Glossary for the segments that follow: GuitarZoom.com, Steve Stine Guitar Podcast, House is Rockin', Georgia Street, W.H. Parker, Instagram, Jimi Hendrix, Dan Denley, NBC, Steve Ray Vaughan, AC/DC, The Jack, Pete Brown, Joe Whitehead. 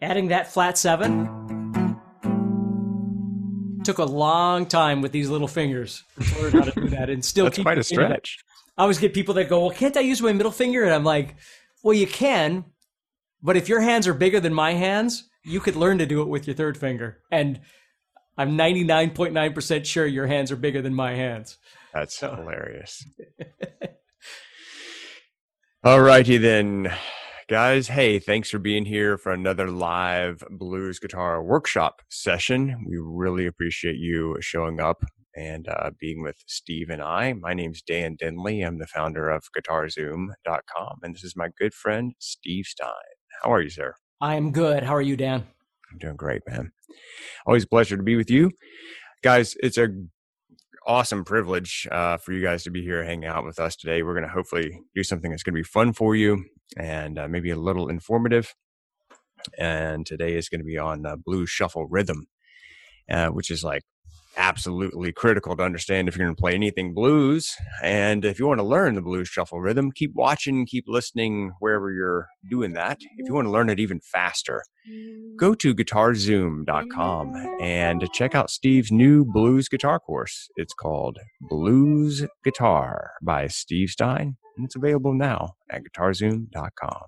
Adding that flat seven took a long time with these little fingers to learn how to do that, and still that's keep quite a stretch. I always get people that go, "Well, can't I use my middle finger?" And I'm like, "Well, you can, but if your hands are bigger than my hands, you could learn to do it with your third finger." And I'm 99.9% sure your hands are bigger than my hands. That's so hilarious. All righty then. Guys, hey, thanks for being here for another live blues guitar workshop session. We really appreciate you showing up and being with Steve and I. My name's Dan Denley. I'm the founder of GuitarZoom.com, and this is my good friend, Steve Stine. How are you, sir? I'm good. How are you, Dan? I'm doing great, man. Always a pleasure to be with you. Guys, it's an awesome privilege for you guys to be here hanging out with us today. We're going to hopefully do something that's going to be fun for you, and maybe a little informative. And today is going to be on blues shuffle rhythm, which is like absolutely critical to understand if you're going to play anything blues. And if you want to learn the blues shuffle rhythm, keep watching, keep listening wherever you're doing that. If you want to learn it even faster, go to GuitarZoom.com and check out Steve's new blues guitar course. It's called Blues Guitar by Steve Stine. And it's available now at GuitarZoom.com.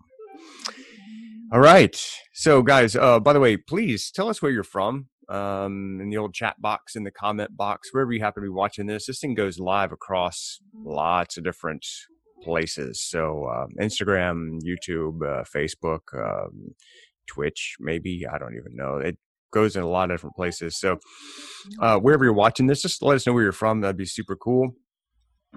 All right. So, guys, by the way, please tell us where you're from in the old chat box, in the comment box, wherever you happen to be watching this. This thing goes live across lots of different places. So, Instagram, YouTube, Facebook, Twitch, maybe. I don't even know. It goes in a lot of different places. So, wherever you're watching this, just let us know where you're from. That'd be super cool.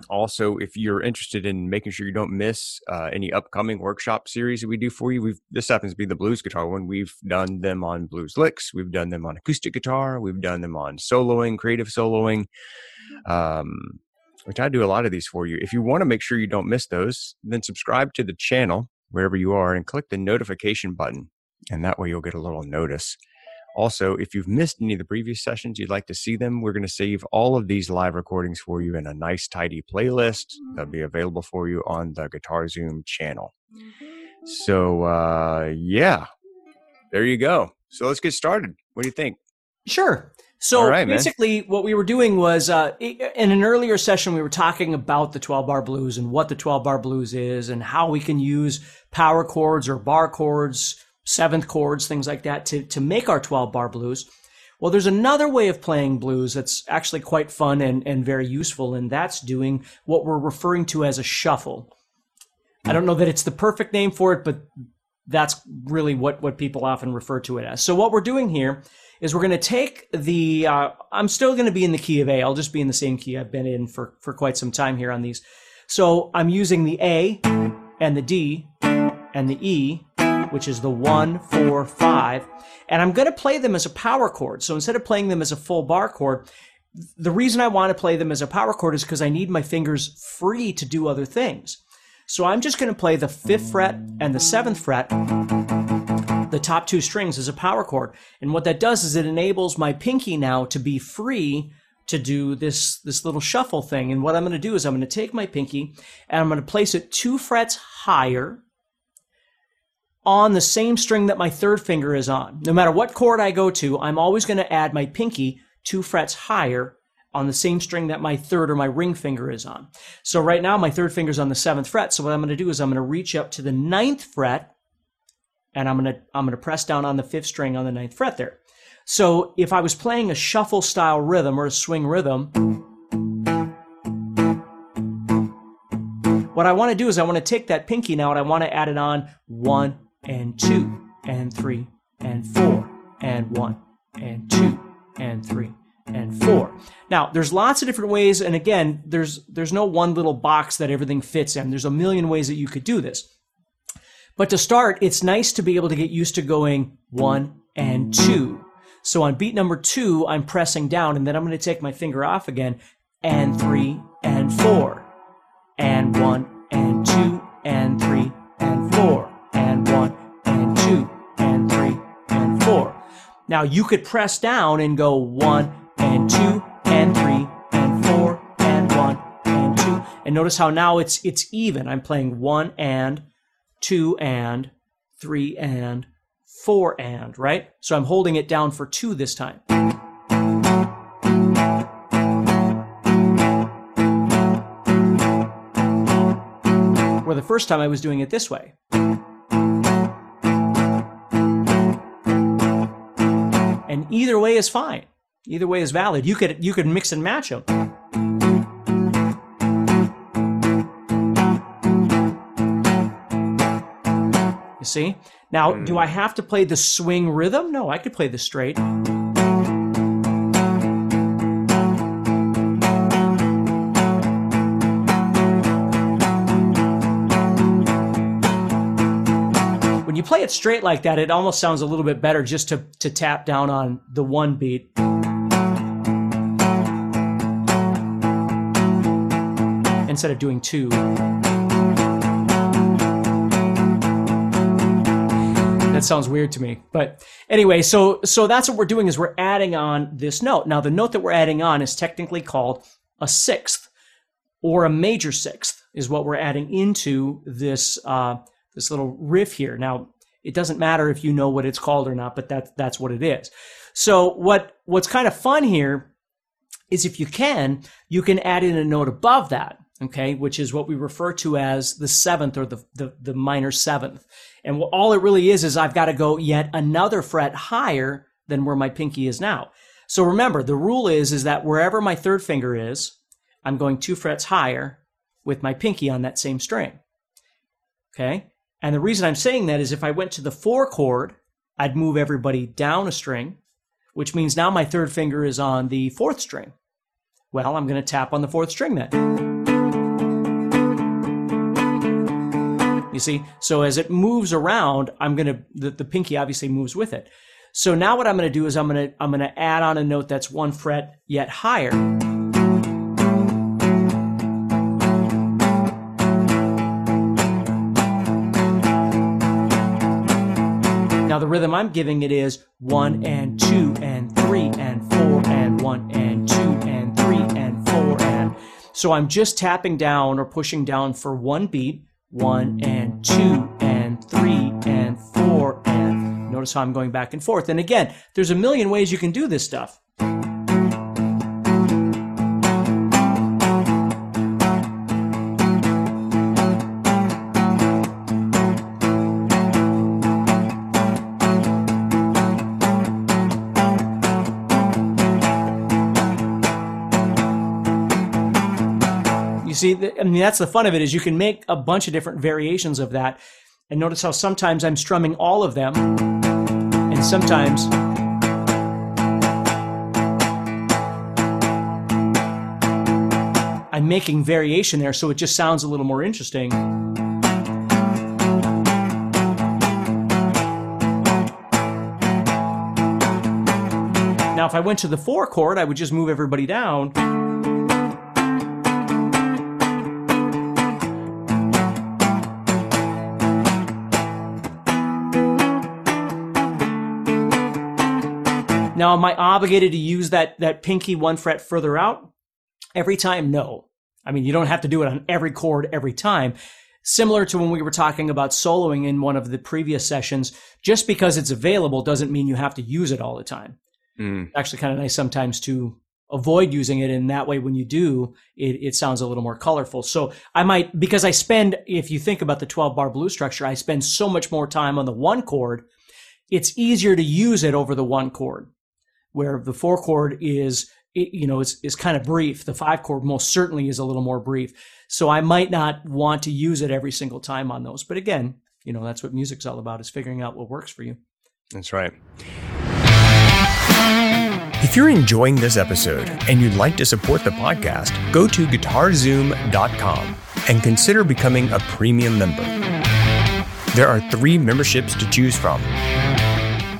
Also, if you're interested in making sure you don't miss any upcoming workshop series that we do for you, this happens to be the blues guitar one. We've done them on blues licks. We've done them on acoustic guitar. We've done them on soloing, creative soloing, which I do a lot of these for you. If you want to make sure you don't miss those, then subscribe to the channel wherever you are and click the notification button. And that way you'll get a little notice. Also, if you've missed any of the previous sessions, you'd like to see them, we're going to save all of these live recordings for you in a nice, tidy playlist that'll be available for you on the GuitarZoom channel. So, yeah, there you go. So let's get started. What do you think? Sure. So right, basically what we were doing was in an earlier session, we were talking about the 12-bar blues and what the 12-bar blues is and how we can use power chords or bar chords, seventh chords, things like that to make our 12-bar blues. Well, there's another way of playing blues that's actually quite fun and very useful, and that's doing what we're referring to as a shuffle. I don't know that it's the perfect name for it, but that's really what people often refer to it as. So what we're doing here is we're going to take the I'm still going to be in the key of A. I'll just be in the same key I've been in for quite some time here on these. So I'm using the A and the D and the E, which is the 1, 4, 5. And I'm going to play them as a power chord. So instead of playing them as a full bar chord, the reason I want to play them as a power chord is because I need my fingers free to do other things. So I'm just going to play the 5th fret and the 7th fret, the top two strings, as a power chord. And what that does is it enables my pinky now to be free to do this little shuffle thing. And what I'm going to do is I'm going to take my pinky and I'm going to place it 2 frets higher on the same string that my third finger is on. No matter what chord I go to, I'm always going to add my pinky 2 frets higher on the same string that my third or my ring finger is on. So right now, my third finger's on the 7th fret. So what I'm going to do is I'm going to reach up to the 9th fret, and I'm going to press down on the 5th string on the 9th fret there. So if I was playing a shuffle style rhythm or a swing rhythm, what I want to do is I want to take that pinky now and I want to add it on 1, and 2, and 3, and 4, and 1, and 2, and 3, and 4. Now, there's lots of different ways, and again, there's no one little box that everything fits in. There's a million ways that you could do this. But to start, it's nice to be able to get used to going 1 and 2. So on beat number 2, I'm pressing down, and then I'm going to take my finger off again, and 3 and 4, and 1 and 2, and 3 and 4, and 1 and 2, and 3 and 4. Now you could press down and go 1 and 2 and 3 and 4 and 1 and 2, and notice how now it's even. I'm playing 1 and 2 and 3 and 4 and, right? So I'm holding it down for 2 this time. Where the first time I was doing it this way. And either way is fine. Either way is valid. You could mix and match them. You see? Now, do I have to play the swing rhythm? No, I could play the straight. When you play it straight like that, it almost sounds a little bit better just to tap down on the 1 beat. Instead of doing 2. That sounds weird to me, but anyway, so that's what we're doing, is we're adding on this note. Now, the note that we're adding on is technically called a 6th, or a major 6th, is what we're adding into this this little riff here. Now, it doesn't matter if you know what it's called or not, but that's what it is. So what's kind of fun here is if you can add in a note above that, okay, which is what we refer to as the 7th, or the minor 7th. And all it really is I've got to go yet another fret higher than where my pinky is now. So remember, the rule is that wherever my 3rd finger is, I'm going 2 frets higher with my pinky on that same string. Okay? And the reason I'm saying that is if I went to the 4 chord, I'd move everybody down a string, which means now my 3rd finger is on the 4th string. Well, I'm going to tap on the 4th string then. You see, so as it moves around, the pinky obviously moves with it. So now what I'm going to do is I'm going to add on a note that's 1 fret yet higher. Now the rhythm I'm giving it is 1 and 2 and 3 and 4 and 1 and 2 and 3 and 4 and. So I'm just tapping down or pushing down for 1 beat. 1 and 2 and 3 and 4 and. Notice how I'm going back and forth. And again, there's a million ways you can do this stuff. See, I mean, that's the fun of it, is you can make a bunch of different variations of that. And notice how sometimes I'm strumming all of them, and sometimes I'm making variation there, so it just sounds a little more interesting. Now, if I went to the 4 chord, I would just move everybody down. Now, am I obligated to use that pinky 1 fret further out every time? No. I mean, you don't have to do it on every chord every time. Similar to when we were talking about soloing in one of the previous sessions, just because it's available doesn't mean you have to use it all the time. It's actually kind of nice sometimes to avoid using it, and that way when you do, it sounds a little more colorful. So I might, because I spend, if you think about the 12-bar blues structure, I spend so much more time on the 1 chord, it's easier to use it over the 1 chord. Where the 4 chord is kind of brief. The 5 chord most certainly is a little more brief. So I might not want to use it every single time on those. But again, that's what music's all about, is figuring out what works for you. That's right. If you're enjoying this episode and you'd like to support the podcast, go to GuitarZoom.com and consider becoming a premium member. There are 3 memberships to choose from.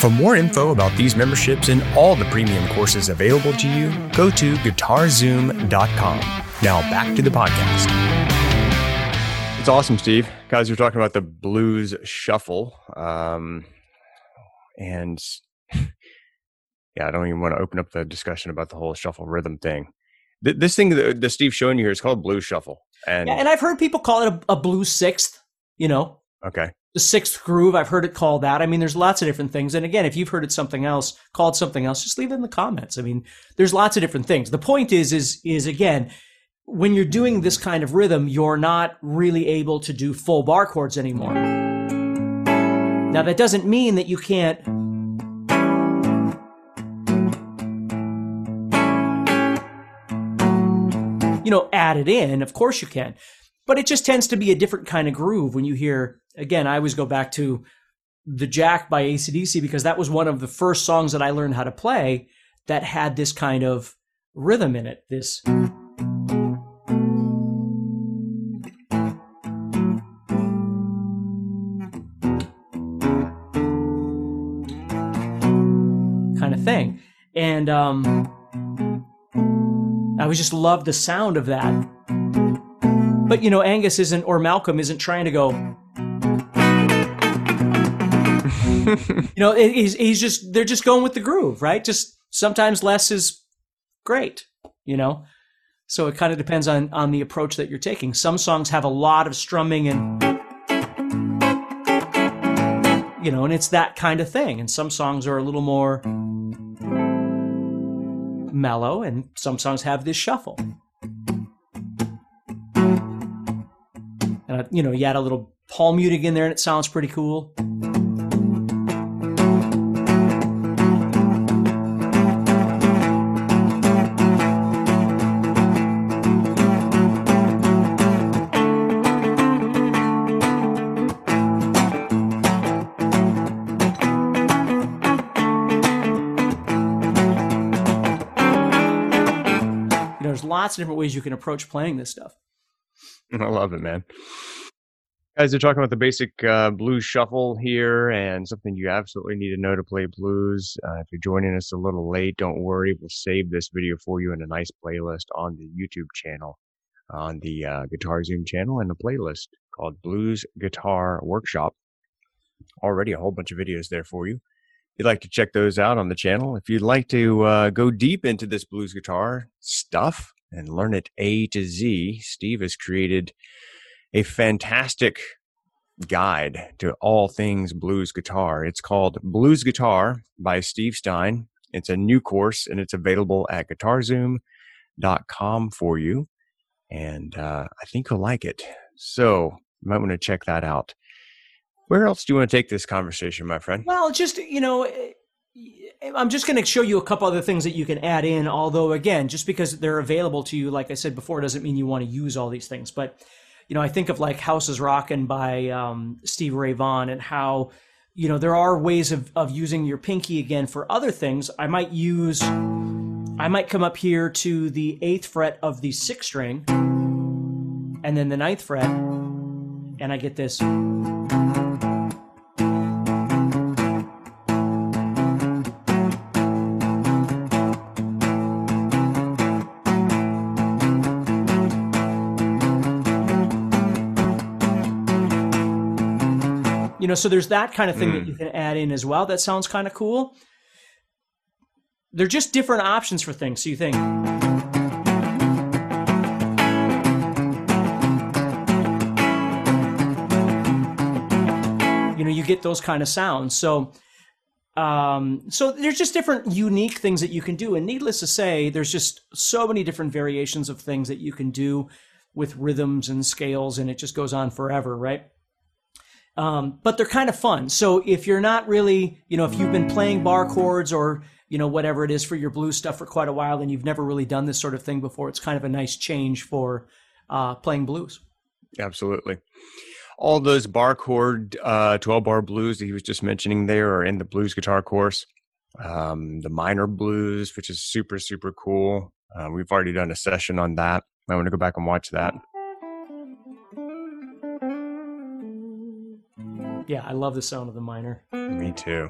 For more info about these memberships and all the premium courses available to you, go to GuitarZoom.com. Now back to the podcast. It's awesome, Steve. Guys, we're talking about the blues shuffle. And yeah, I don't even want to open up the discussion about the whole shuffle rhythm thing. This thing that Steve's showing you here is called blues shuffle. And I've heard people call it a blues sixth, you know. Okay. The sixth groove, I've heard it called that. I mean, there's lots of different things. And again, if you've heard it something else, called something else, just leave it in the comments. I mean, there's lots of different things. The point is again, when you're doing this kind of rhythm, you're not really able to do full bar chords anymore. Now, that doesn't mean that you can't. You know, add it in. Of course you can. But it just tends to be a different kind of groove when you hear. Again, I always go back to The Jack by AC/DC because that was one of the first songs that I learned how to play that had this kind of rhythm in it. This. Kind of thing. And I always just loved the sound of that. But, you know, Angus isn't, or Malcolm isn't trying to go. You know, he's just, they're just going with the groove, right? Just sometimes less is great, you know? So it kind of depends on the approach that you're taking. Some songs have a lot of strumming and, you know, and it's that kind of thing. And some songs are a little more mellow and some songs have this shuffle. And, you know, you add a little palm muting in there and it sounds pretty cool. Lots of different ways you can approach playing this stuff. I love it, man. Guys, they're talking about the basic blues shuffle here and something you absolutely need to know to play blues. If you're joining us a little late, don't worry. We'll save this video for you in a nice playlist on the YouTube channel, on the Guitar Zoom channel, and a playlist called Blues Guitar Workshop. Already a whole bunch of videos there for you. If you'd like to check those out on the channel. If you'd like to go deep into this blues guitar stuff and learn it A to Z, Steve has created a fantastic guide to all things blues guitar. It's called Blues Guitar by Steve Stine. It's a new course, and it's available at guitarzoom.com for you. And I think you'll like it. So you might want to check that out. Where else do you want to take this conversation, my friend? Well, just, you know, I'm just going to show you a couple other things that you can add in. Although, again, just because they're available to you, like I said before, doesn't mean you want to use all these things. But, you know, I think of like House is Rockin' by Steve Ray Vaughan and how, you know, there are ways of using your pinky again for other things. I might come up here to the 8th fret of the 6th string and then the 9th fret, and I get this. You know, so there's that kind of thing that you can add in as well. That sounds kind of cool. They're just different options for things. So you think. You know, you get those kind of sounds. So, there's just different unique things that you can do. And needless to say, there's just so many different variations of things that you can do. with rhythms and scales, and it just goes on forever, right? But they're kind of fun. So if you're not really, you know, if you've been playing bar chords or, you know, whatever it is for your blues stuff for quite a while, and you've never really done this sort of thing before, it's kind of a nice change for playing blues. Absolutely. All those bar chord 12-bar blues that he was just mentioning there are in the blues guitar course. The minor blues, which is super, super cool. We've already done a session on that. I want to go back and watch that. Yeah, I love the sound of the minor. Me too.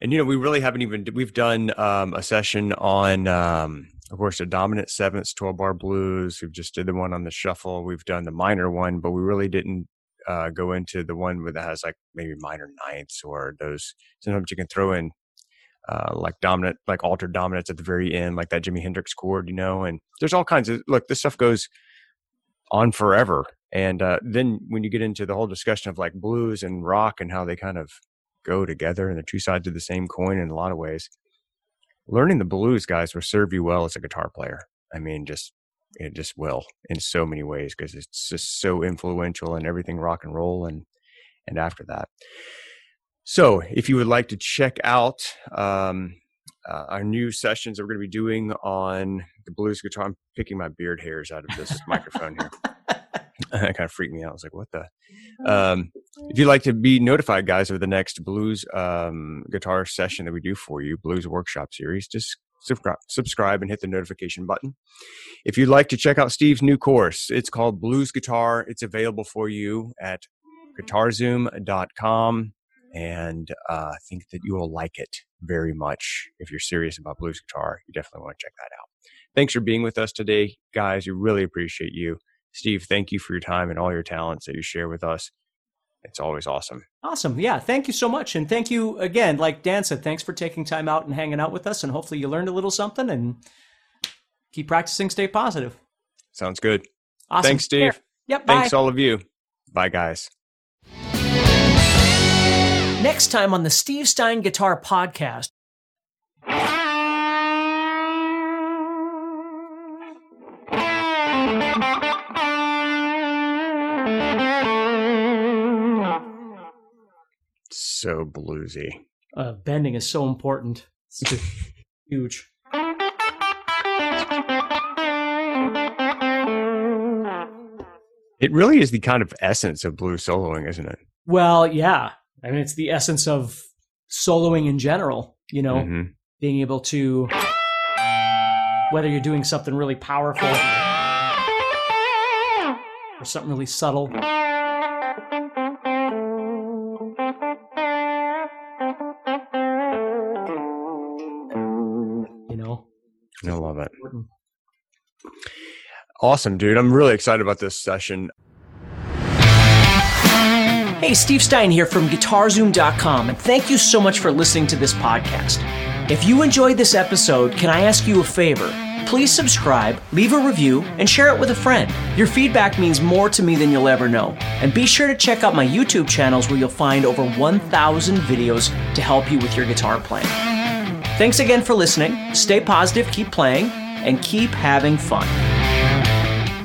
And, you know, we really haven't even, we've done a session on, of course, the dominant sevenths, 12-bar blues. We've just did the one on the shuffle. We've done the minor one, but we really didn't go into the one that has like maybe minor ninths or those. Sometimes you can throw in like dominant, like altered dominance at the very end, like that Jimi Hendrix chord, you know, and there's all kinds of, look, this stuff goes on forever. And then when you get into the whole discussion of like blues and rock and how they kind of go together and they're two sides of the same coin in a lot of ways, learning the blues, guys, will serve you well as a guitar player. I mean, it just will in so many ways, because it's just so influential in everything rock and roll and after that. So if you would like to check out our new sessions that we're going to be doing on the blues guitar, I'm picking my beard hairs out of this microphone here. That kind of freaked me out. I was like, what the? If you'd like to be notified, guys, of the next blues guitar session that we do for you, Blues Workshop Series, just subscribe and hit the notification button. If you'd like to check out Steve's new course, it's called Blues Guitar. It's available for you at GuitarZoom.com. And I think that you will like it very much. If you're serious about blues guitar, you definitely want to check that out. Thanks for being with us today, guys. We really appreciate you. Steve, thank you for your time and all your talents that you share with us. It's always awesome. Awesome. Yeah. Thank you so much. And thank you again. Like Dan said, thanks for taking time out and hanging out with us. And hopefully you learned a little something, and keep practicing. Stay positive. Sounds good. Awesome. Thanks, Steve. Sure. Yep. Bye. Thanks all of you. Bye, guys. Next time on the Steve Stine Guitar Podcast. So bluesy. Bending is so important. It's just huge. It really is the kind of essence of blues soloing, isn't it? Well, yeah. I mean, it's the essence of soloing in general, you know, being able to, whether you're doing something really powerful or something really subtle. I love it. Awesome, dude. I'm really excited about this session. Hey, Steve Stine here from GuitarZoom.com, and thank you so much for listening to this podcast. If you enjoyed this episode, can I ask you a favor? Please subscribe, leave a review, and share it with a friend. Your feedback means more to me than you'll ever know. And be sure to check out my YouTube channels, where you'll find over 1,000 videos to help you with your guitar playing. Thanks again for listening. Stay positive, keep playing, and keep having fun.